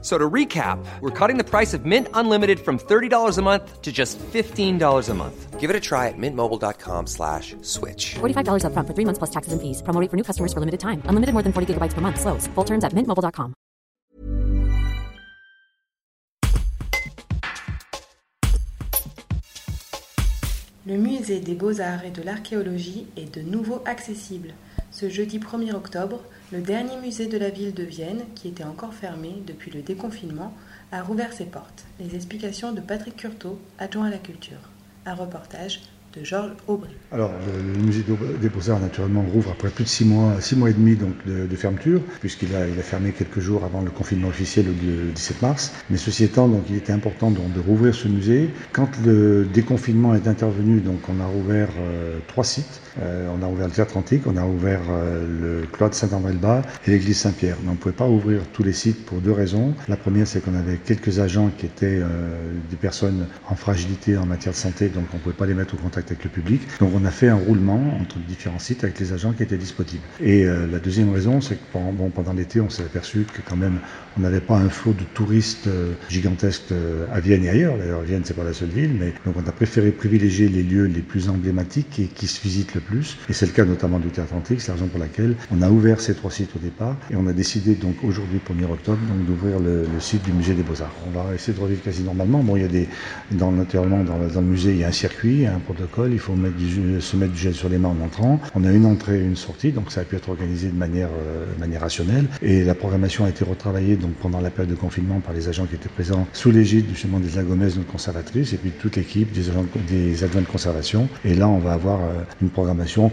So to recap, we're cutting the price of Mint Unlimited from $30 a month to just $15 a month. Give it a try at mintmobile.com/switch. $45 up front for 3 months plus taxes and fees. Promo rate for new customers for limited time. Unlimited more than 40 gigabytes per month. Slows full terms at mintmobile.com. Le musée des Beaux-Arts et de l'Archéologie est de nouveau accessible. Ce jeudi 1er octobre, le dernier musée de la ville de Vienne, qui était encore fermé depuis le déconfinement, a rouvert ses portes. Les explications de Patrick Curtaud, adjoint à la culture. Un reportage de Georges Aubry. Alors, le musée des Beaux-Arts, naturellement, rouvre après plus de 6 mois et demi donc, de fermeture, puisqu'il a fermé quelques jours avant le confinement officiel le 17 mars. Mais ceci étant, donc, il était important de rouvrir ce musée. Quand le déconfinement est intervenu, donc, on a rouvert 3 sites. On a rouvert le Théâtre Antique, on a ouvert le cloître Saint-André-le-Bas et l'église Saint-Pierre. Donc, on ne pouvait pas ouvrir tous les sites pour 2 raisons. La première, c'est qu'on avait quelques agents qui étaient des personnes en fragilité en matière de santé, donc on ne pouvait pas les mettre au contact avec le public. Donc on a fait un roulement entre différents sites avec les agents qui étaient disponibles. Et la deuxième raison, c'est que pendant l'été, on s'est aperçu que quand même, on n'avait pas un flot de touristes gigantesques à Vienne et ailleurs. D'ailleurs, Vienne, c'est pas la seule ville, mais donc on a préféré privilégier les lieux les plus emblématiques et qui se visitent le plus. Et c'est le cas notamment du Théâtre Antique. C'est la raison pour laquelle on a ouvert ces 3 sites au départ et on a décidé donc aujourd'hui, 1er octobre, donc, d'ouvrir le site du musée des Beaux-Arts. On va essayer de revivre quasi normalement. Bon, il y a naturellement, dans le musée, il y a un circuit, un protocole. Il faut se mettre du gel sur les mains en entrant. On a une entrée et une sortie, donc ça a pu être organisé de manière rationnelle. Et la programmation a été retravaillée donc, pendant la période de confinement par les agents qui étaient présents sous l'égide justement des Lagomèzes, notre conservatrice, et puis toute l'équipe des adjoints de conservation. Et là, on va avoir une programmation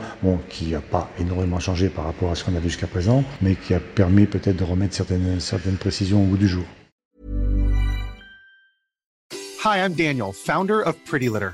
qui n'a pas énormément changé par rapport à ce qu'on avait jusqu'à présent, mais qui a permis peut-être de remettre certaines précisions au bout du jour. Hi, I'm Daniel, founder of Pretty Litter.